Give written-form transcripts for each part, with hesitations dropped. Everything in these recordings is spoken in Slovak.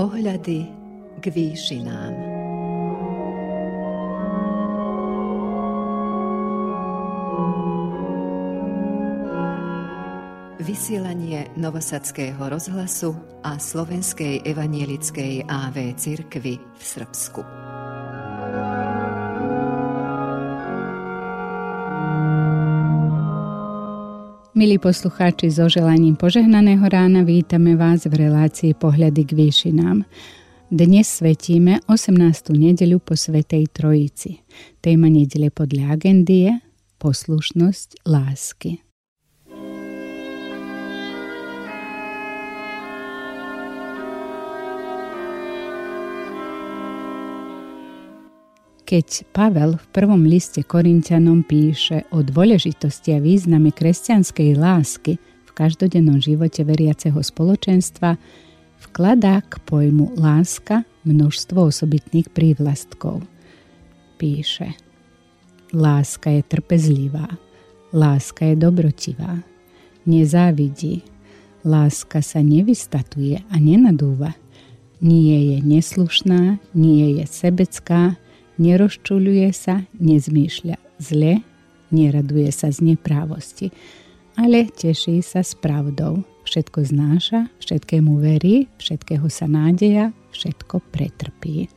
Pohľady k výšinám. Vysielanie Novosadského rozhlasu a Slovenskej evanjelickej AV cirkvi v Srbsku. Milí poslucháči, so želaním požehnaného rána vítame vás v relácii Pohľady k výšinám. Dnes svetíme 18. nedeľu po Svätej Trojici. Téma nedele podľa agendy je Poslušnosť lásky. Keď Pavel v prvom liste Korinťanom píše o dôležitosti a význame kresťanskej lásky v každodennom živote veriaceho spoločenstva, vkladá k pojmu láska množstvo osobitných prívlastkov. Píše: Láska je trpezlivá, láska je dobrotivá, nezávidí, láska sa nevystatuje a nenadúva, nie je neslušná, nie je sebecká, nerozčuľuje sa, nezmýšľa zle, neraduje sa z neprávosti, ale teší sa s pravdou. Všetko znáša, všetkému verí, všetkého sa nádeja, všetko pretrpí.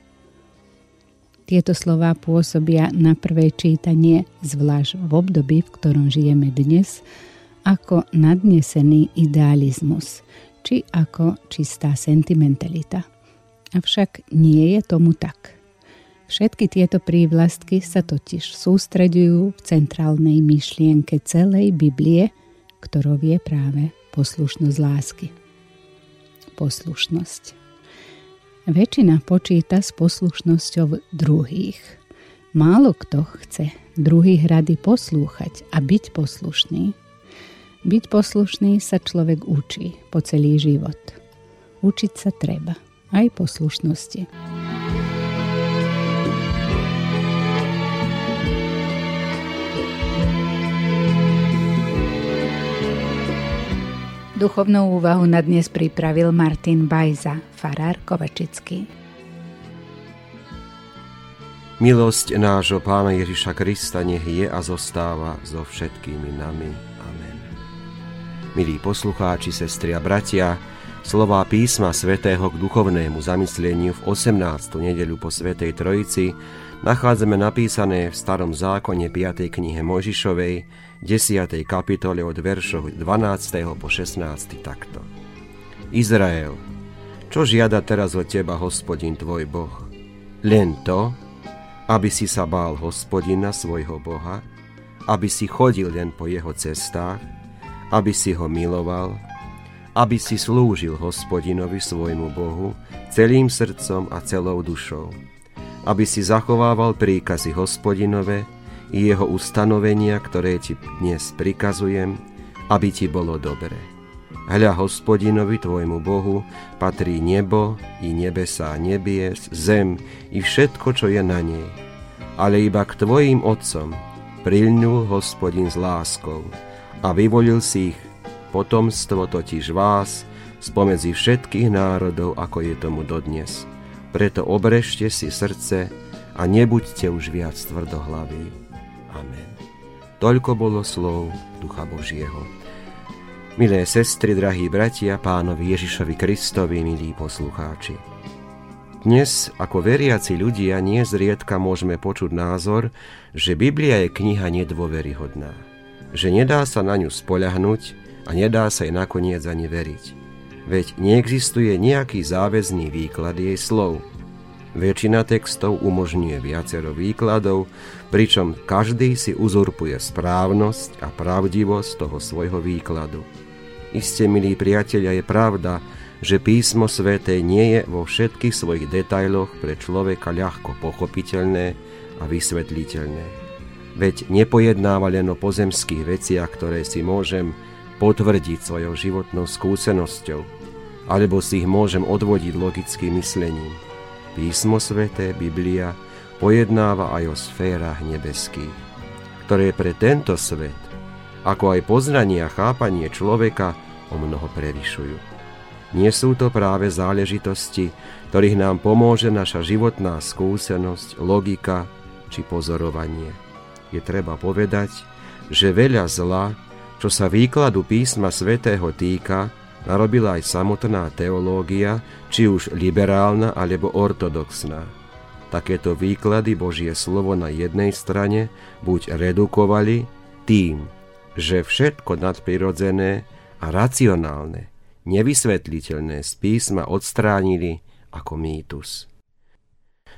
Tieto slová pôsobia na prvé čítanie, zvlášť v období, v ktorom žijeme dnes, ako nadnesený idealizmus, či ako čistá sentimentalita. Avšak nie je tomu tak. Všetky tieto prívlastky sa totiž sústreďujú v centrálnej myšlienke celej Biblie, ktorou je práve poslušnosť lásky. Poslušnosť. Väčšina počíta s poslušnosťou druhých. Málo kto chce druhých rady poslúchať a byť poslušný. Byť poslušný sa človek učí po celý život. Učiť sa treba aj poslušnosti. Duchovnú úvahu na dnes pripravil Martin Bajza, farár kovačický. Milosť nášho Pána Ježiša Krista nech je a zostáva so všetkými nami. Amen. Milí poslucháči, sestry a bratia, slová písma svätého k duchovnému zamysleniu v 18. nedeľu po Svätej Trojici nachádzame napísané v Starom zákone 5. knihe Mojžišovej, 10. kapitole od veršov 12. po 16. takto. Izrael, čo žiada teraz od teba Hospodin tvoj Boh? Len to, aby si sa bál Hospodina svojho Boha, aby si chodil len po jeho cestách, aby si ho miloval, aby si slúžil Hospodinovi svojmu Bohu celým srdcom a celou dušou, aby si zachovával príkazy Hospodinove i jeho ustanovenia, ktoré ti dnes prikazujem, aby ti bolo dobre. Hľa, Hospodinovi tvojmu Bohu patrí nebo i nebesá nebies, zem i všetko, čo je na nej. Ale iba k tvojim otcom prilnul Hospodin s láskou a vyvolil si ich potomstvo, totiž vás, spomedzi všetkých národov, ako je tomu dodnes. Preto obrežte si srdce a nebuďte už viac tvrdohlaví. Amen. Toľko bolo slov Ducha Božieho. Milé sestry, drahí bratia, Pánovi Ježišovi Kristovi, milí poslucháči. Dnes, ako veriaci ľudia, nezriedka môžeme počuť názor, že Biblia je kniha nedôveryhodná, že nedá sa na ňu spoľahnúť a nedá sa jej nakoniec ani veriť. Veď neexistuje nejaký záväzný výklad jej slov. Väčšina textov umožňuje viacero výkladov, pričom každý si uzurpuje správnosť a pravdivosť toho svojho výkladu. Iste, milí priatelia, je pravda, že písmo sväté nie je vo všetkých svojich detailoch pre človeka ľahko pochopiteľné a vysvetliteľné. Veď nepojednáva len o pozemských veciach, ktoré si môžem potvrdiť svojou životnou skúsenosťou, alebo si ich môžem odvodiť logickým myslením. Písmo sväté, Biblia, pojednáva aj o sférach nebeských, ktoré pre tento svet, ako aj poznanie a chápanie človeka, omnoho prevyšujú. Nie sú to práve záležitosti, ktorých nám pomôže naša životná skúsenosť, logika či pozorovanie. Je treba povedať, že veľa zla, čo sa výkladu písma svätého týka, narobila aj samotná teológia, či už liberálna alebo ortodoxná. Takéto výklady Božie slovo na jednej strane buď redukovali tým, že všetko nadprirodzené a racionálne, nevysvetliteľné z písma odstránili ako mýtus.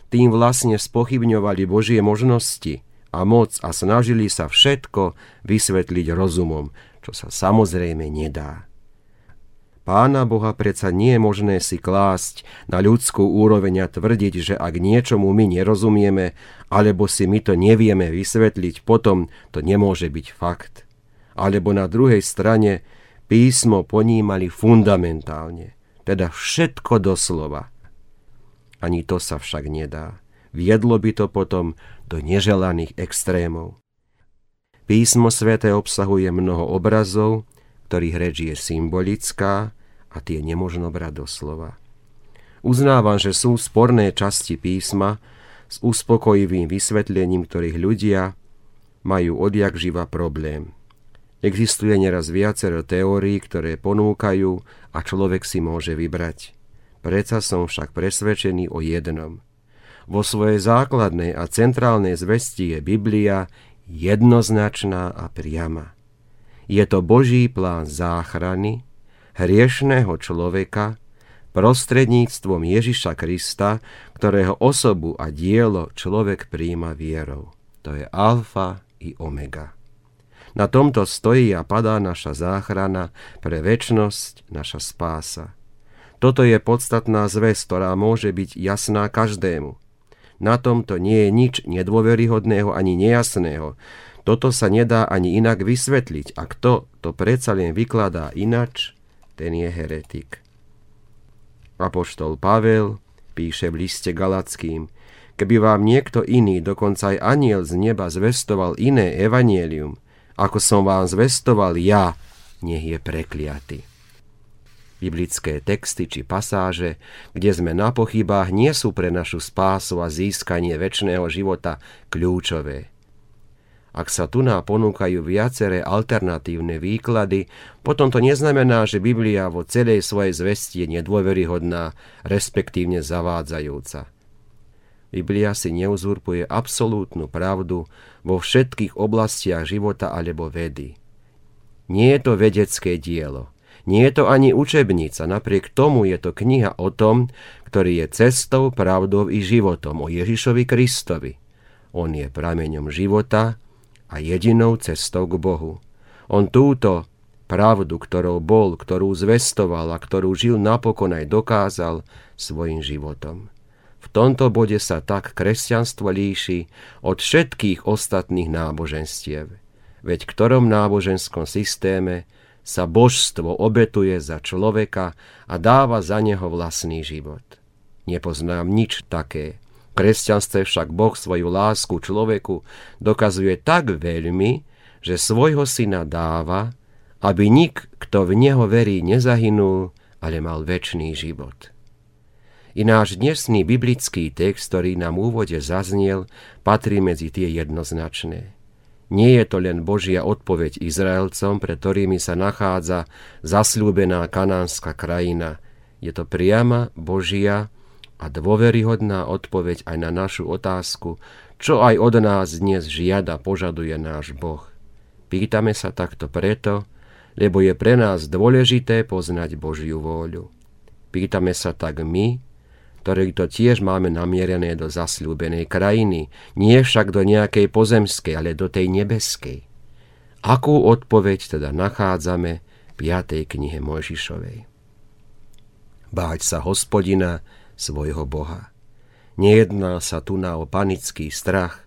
Tým vlastne spochybňovali Božie možnosti a moc a snažili sa všetko vysvetliť rozumom, čo sa samozrejme nedá. Pána Boha predsa nie je možné si klásť na ľudskú úroveň a tvrdiť, že ak niečomu my nerozumieme, alebo si my to nevieme vysvetliť, potom to nemôže byť fakt. Alebo na druhej strane písmo ponímali fundamentálne, teda všetko doslova. Ani to sa však nedá. Viedlo by to potom do neželaných extrémov. Písmo sväté obsahuje mnoho obrazov, ktorých reč je symbolická a tie nemožno brať doslova. Uznávam, že sú sporné časti písma s uspokojivým vysvetlením, ktorých ľudia majú odjakživa problém. Existuje neraz viacero teórií, ktoré ponúkajú a človek si môže vybrať. Predsa som však presvedčený o jednom. Vo svojej základnej a centrálnej zvesti je Biblia jednoznačná a priama. Je to Boží plán záchrany hriešného človeka prostredníctvom Ježiša Krista, ktorého osobu a dielo človek prijíma vierou. To je alfa i omega. Na tomto stojí a padá naša záchrana pre večnosť, naša spása. Toto je podstatná zvesť, ktorá môže byť jasná každému. Na tomto nie je nič nedôveryhodného ani nejasného. Toto sa nedá ani inak vysvetliť a kto to predsa len vykladá inač, ten je heretik. Apoštol Pavel píše v liste Galackým: keby vám niekto iný, dokonca aj anjel z neba, zvestoval iné evanjelium, ako som vám zvestoval ja, nech je prekliaty. Biblické texty či pasáže, kde sme na pochybách, nie sú pre našu spásu a získanie večného života kľúčové. Ak sa tu nám ponúkajú viaceré alternatívne výklady, potom to neznamená, že Biblia vo celej svojej zvesti je nedôveryhodná, respektívne zavádzajúca. Biblia si neuzurpuje absolútnu pravdu vo všetkých oblastiach života alebo vedy. Nie je to vedecké dielo, nie je to ani učebnica, napriek tomu je to kniha o tom, ktorý je cestou, pravdou i životom, o Ježišovi Kristovi. On je prameňom života a jedinou cestou k Bohu. On túto pravdu, ktorou bol, ktorú zvestoval a ktorú žil, napokon aj dokázal svojim životom. V tomto bode sa tak kresťanstvo líši od všetkých ostatných náboženstiev. Veď v ktorom náboženskom systéme sa božstvo obetuje za človeka a dáva za neho vlastný život. Nepoznám nič také. V kresťanstve však Boh svoju lásku človeku dokazuje tak veľmi, že svojho syna dáva, aby nik, kto v neho verí, nezahynul, ale mal večný život. I náš dnesný biblický text, ktorý nám v úvode zaznel, patrí medzi tie jednoznačné. Nie je to len Božia odpoveď Izraelcom, pre ktorými sa nachádza zasľúbená kanánska krajina. Je to priama Božia a dôveryhodná odpoveď aj na našu otázku, čo aj od nás dnes žiada, požaduje náš Boh. Pýtame sa takto preto, lebo je pre nás dôležité poznať Božiu vôľu. Pýtame sa tak my, ktorý to tiež máme namierené do zasľúbenej krajiny, nie však do nejakej pozemskej, ale do tej nebeskej. Akú odpoveď teda nachádzame v 5. knihe Mojžišovej? Báť sa Hospodina, svojho Boha. Nejedná sa tu na panický strach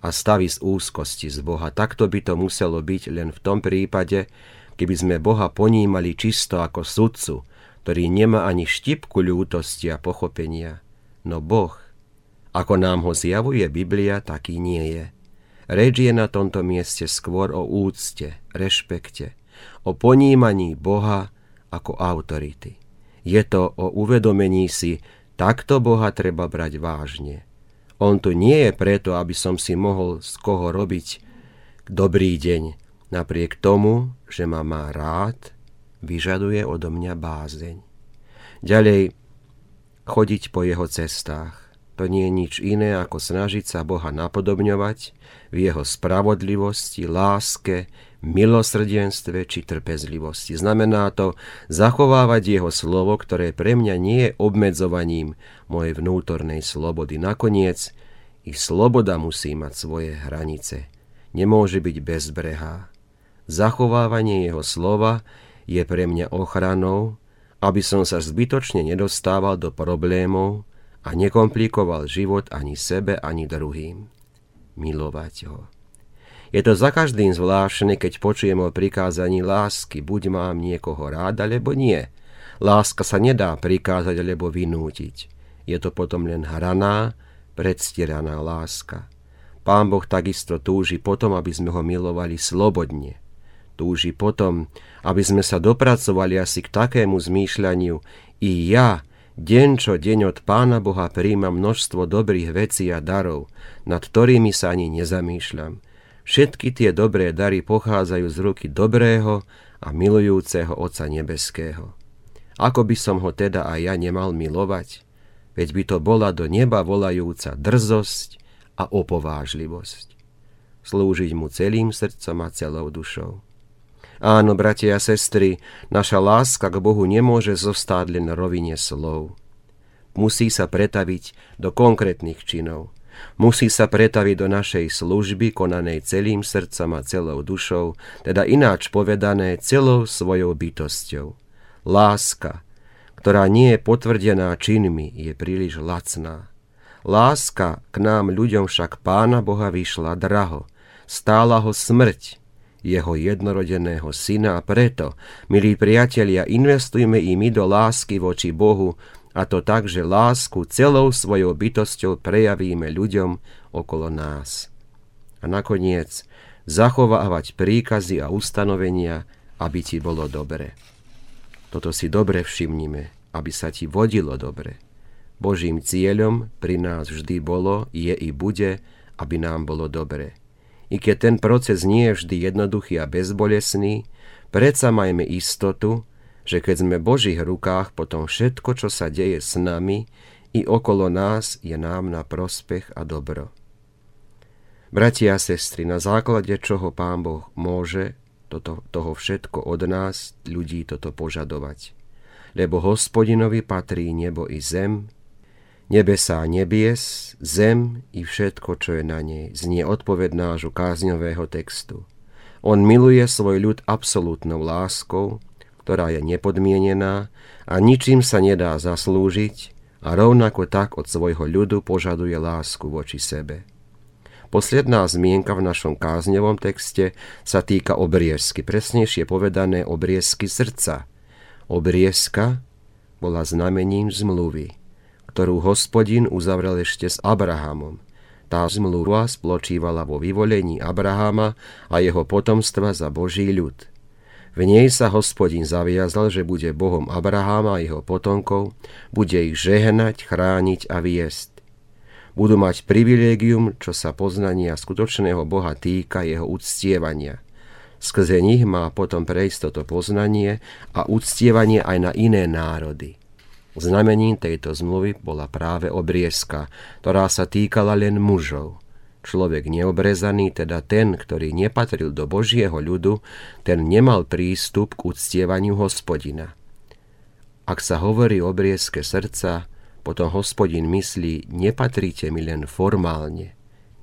a stavy z úzkosti z Boha. Takto by to muselo byť len v tom prípade, keby sme Boha ponímali čisto ako sudcu, ktorý nemá ani štipku ľútosti a pochopenia. No Boh, ako nám ho zjavuje Biblia, taký nie je. Reč je na tomto mieste skôr o úcte, rešpekte, o ponímaní Boha ako autority. Je to o uvedomení si, takto Boha treba brať vážne. On tu nie je preto, aby som si mohol z koho robiť dobrý deň. Napriek tomu, že ma má rád, vyžaduje odo mňa bázeň. Ďalej, chodiť po jeho cestách. To nie je nič iné, ako snažiť sa Boha napodobňovať v jeho spravodlivosti, láske, milosrdenstve či trpezlivosti. Znamená to zachovávať jeho slovo, ktoré pre mňa nie je obmedzovaním mojej vnútornej slobody. Nakoniec, i sloboda musí mať svoje hranice. Nemôže byť bezbrehá. Zachovávanie jeho slova je pre mňa ochranou, aby som sa zbytočne nedostával do problémov a nekomplikoval život ani sebe, ani druhým. Milovať ho. Je to za každým zvláštne, keď počujem o prikázaní lásky. Buď mám niekoho rád, alebo nie. Láska sa nedá prikázať, alebo vynútiť. Je to potom len hraná, predstieraná láska. Pán Boh takisto túži potom, aby sme ho milovali slobodne. Túži potom, aby sme sa dopracovali asi k takému zmýšľaniu. I ja deň čo deň od Pána Boha prijímam množstvo dobrých vecí a darov, nad ktorými sa ani nezamýšľam. Všetky tie dobré dary pochádzajú z ruky dobrého a milujúceho Otca Nebeského. Ako by som ho teda aj ja nemal milovať? Veď by to bola do neba volajúca drzosť a opovážlivosť. Slúžiť mu celým srdcom a celou dušou. Áno, bratia a sestry, naša láska k Bohu nemôže zostať len na rovine slov. Musí sa pretaviť do konkrétnych činov. Musí sa pretaviť do našej služby, konanej celým srdcom a celou dušou, teda ináč povedané celou svojou bytosťou. Láska, ktorá nie je potvrdená činmi, je príliš lacná. Láska k nám ľuďom však Pána Boha vyšla draho. Stála ho smrť jeho jednorodeného syna, a preto, milí priatelia, investujme i my do lásky voči Bohu, a to tak, že lásku celou svojou bytosťou prejavíme ľuďom okolo nás. A nakoniec zachovávať príkazy a ustanovenia, aby ti bolo dobre. Toto si dobre všimnime, aby sa ti vodilo dobre. Božím cieľom pri nás vždy bolo, je i bude, aby nám bolo dobre. I keď ten proces nie je vždy jednoduchý a bezbolesný, predsa majme istotu, že keď sme v Božích rukách, potom všetko, čo sa deje s nami i okolo nás, je nám na prospech a dobro. Bratia a sestry, na základe čoho Pán Boh môže toho všetko od nás, ľudí, toto požadovať. Lebo Hospodinovi patrí nebo i zem, nebesá nebies, zem i všetko, čo je na nej, znie odpoveď nášho kázňového textu. On miluje svoj ľud absolútnou láskou, ktorá je nepodmienená a ničím sa nedá zaslúžiť, a rovnako tak od svojho ľudu požaduje lásku voči sebe. Posledná zmienka v našom kázňovom texte sa týka obriezky, presnejšie povedané obriezky srdca. Obriezka bola znamením zmluvy, ktorú Hospodin uzavrel ešte s Abrahamom. Tá zmluva spočívala vo vyvolení Abrahama a jeho potomstva za Boží ľud. V nej sa Hospodin zaviazal, že bude Bohom Abraháma a jeho potomkov, bude ich žehnať, chrániť a viesť. Budú mať privilégium, čo sa poznania skutočného Boha týka, jeho uctievania. Skrze nich má potom prejsť toto poznanie a uctievanie aj na iné národy. Znamením tejto zmluvy bola práve obriezka, ktorá sa týkala len mužov. Človek neobrezaný, teda ten, ktorý nepatril do Božieho ľudu, ten nemal prístup k uctievaniu Hospodina. Ak sa hovorí o obriezke srdca, potom Hospodin myslí, nepatríte mi len formálne.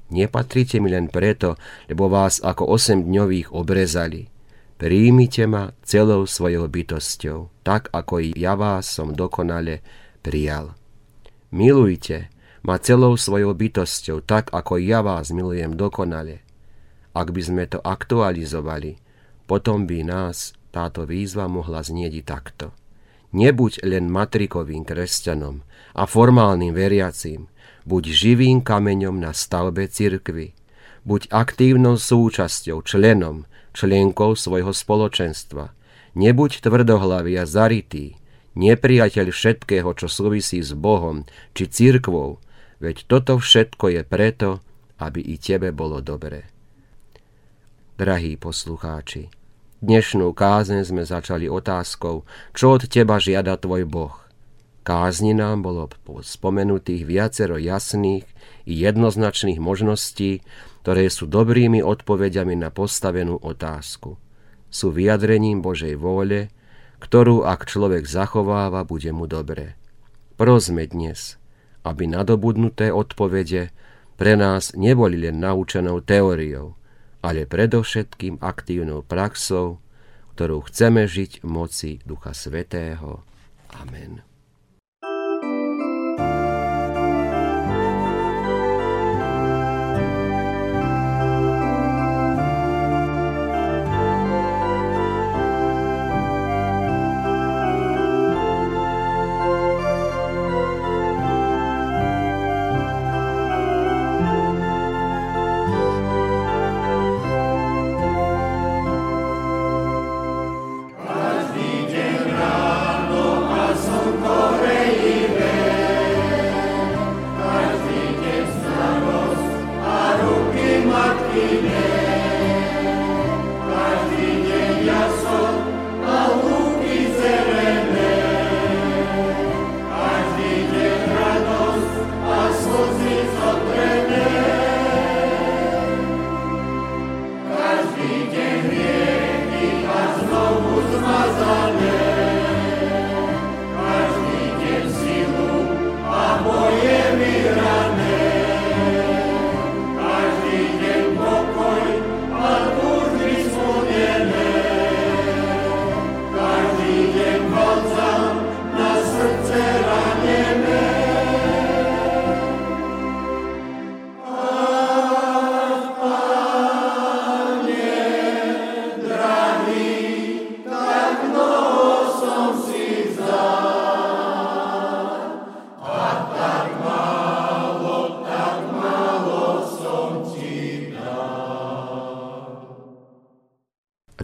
Nepatríte mi len preto, lebo vás ako 8-dňových obrezali. Príjmite ma celou svojou bytosťou, tak ako i ja vás som dokonale prijal. Milujte ma celou svojou bytosťou, tak ako ja vás milujem dokonale. Ak by sme to aktualizovali, potom by nás táto výzva mohla znieť takto. Nebuď len matrikovým kresťanom a formálnym veriacím, buď živým kameňom na stavbe cirkvi, buď aktívnou súčasťou, členkou svojho spoločenstva. Nebuď tvrdohlavý a zarytý, nepriateľ všetkého, čo súvisí s Bohom či cirkvou, veď toto všetko je preto, aby i tebe bolo dobre. Drahí poslucháči, dnešnú kázeň sme začali otázkou, čo od teba žiada tvoj Boh. Kázni nám bolo spomenutých viacero jasných i jednoznačných možností, ktoré sú dobrými odpovediami na postavenú otázku. Sú vyjadrením Božej vôle, ktorú ak človek zachováva, bude mu dobre. Prosme dnes, aby nadobudnuté odpovede pre nás neboli len naučenou teóriou, ale predovšetkým aktívnou praxou, ktorú chceme žiť v moci Ducha Svätého. Amen.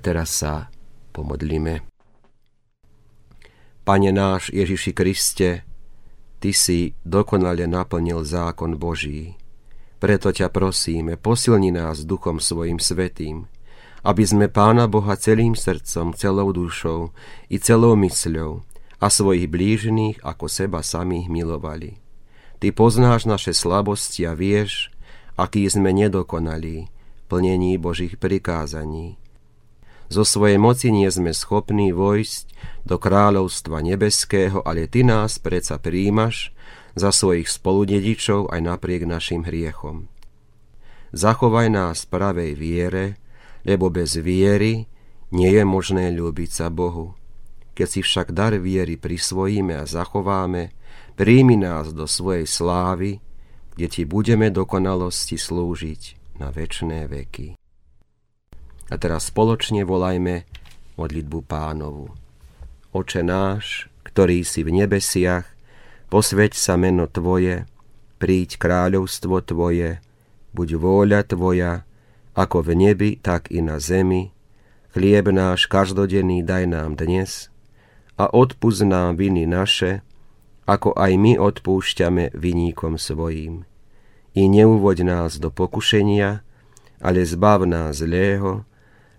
Teraz sa pomodlíme. Pane náš Ježiši Kriste, Ty si dokonale naplnil zákon Boží. Preto ťa prosíme, posilni nás Duchom svojim svätým, aby sme Pána Boha celým srdcom, celou dušou i celou mysľou a svojich blížnych ako seba samých milovali. Ty poznáš naše slabosti a vieš, aký sme nedokonalí v plnení Božích prikázaní. Zo svojej moci nie sme schopní vojsť do kráľovstva nebeského, ale Ty nás predsa prijímaš za svojich spoludedičov aj napriek našim hriechom. Zachovaj nás pravej viere, lebo bez viery nie je možné ľúbiť sa Bohu. Keď si však dar viery prisvojíme a zachováme, príjmi nás do svojej slávy, kde Ti budeme dokonalosti slúžiť na večné veky. A teraz spoločne volajme modlitbu Pánovu. Oče náš, ktorý si v nebesiach, posväť sa meno Tvoje, príď kráľovstvo Tvoje, buď vôľa Tvoja, ako v nebi, tak i na zemi. Chlieb náš každodenný daj nám dnes a odpusť nám viny naše, ako aj my odpúšťame viníkom svojím. I neuvoď nás do pokušenia, ale zbav nás zlého,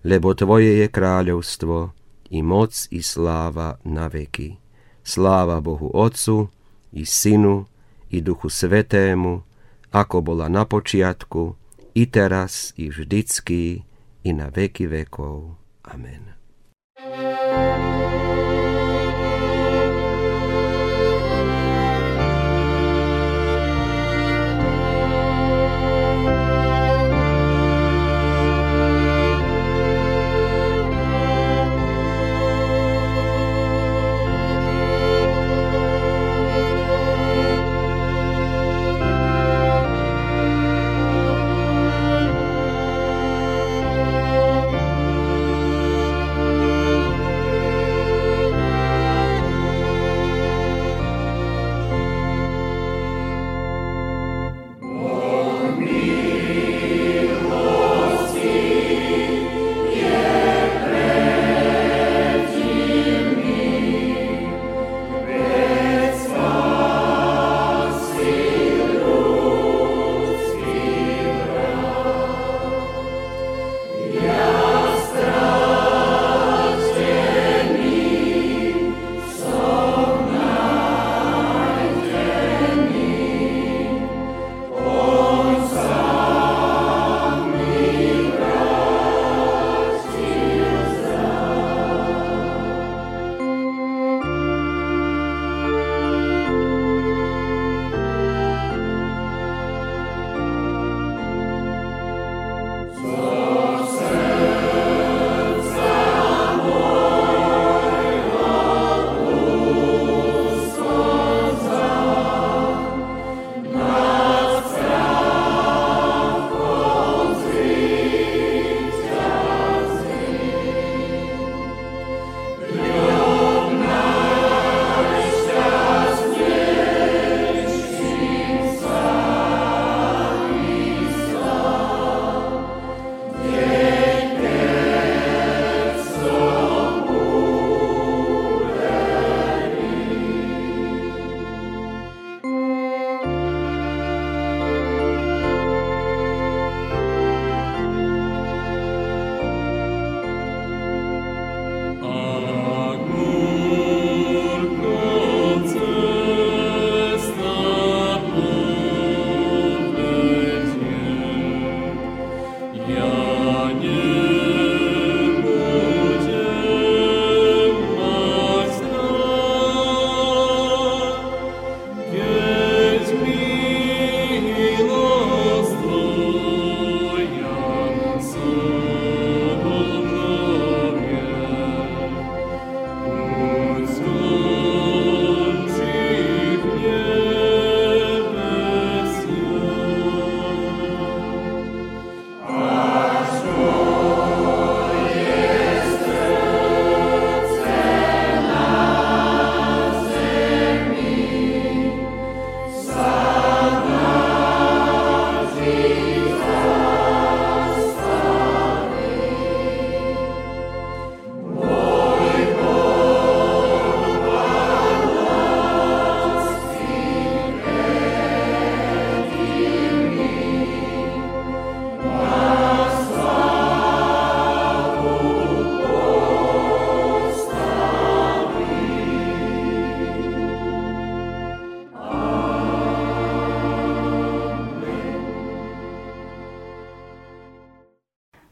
lebo Tvoje je kráľovstvo, i moc, i sláva na veky. Sláva Bohu Otcu, i Synu, i Duchu Svetému, ako bola na počiatku, i teraz, i vždycky, i na veky vekov. Amen.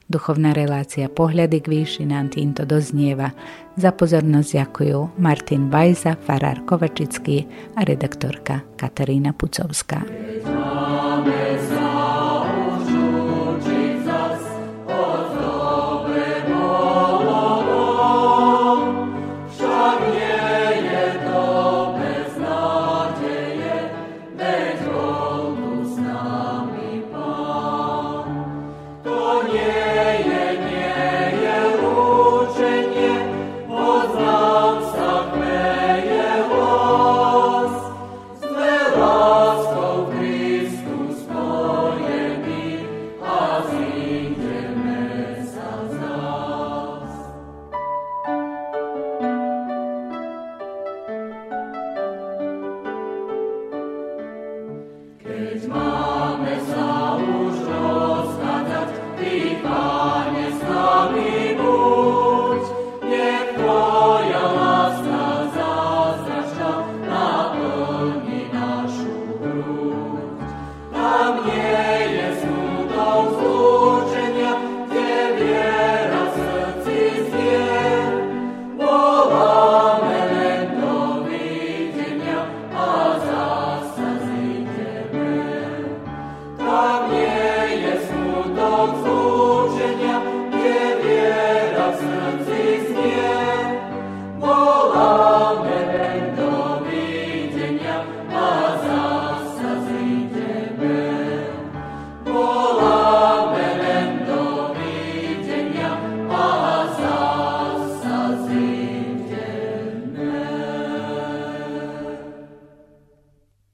Duchovná relácia Pohľady k výšinám týmto doznieva. Za pozornosť ďakujú Martin Bajza, farár Kovačický a redaktorka Katarína Pucovská. It's mine.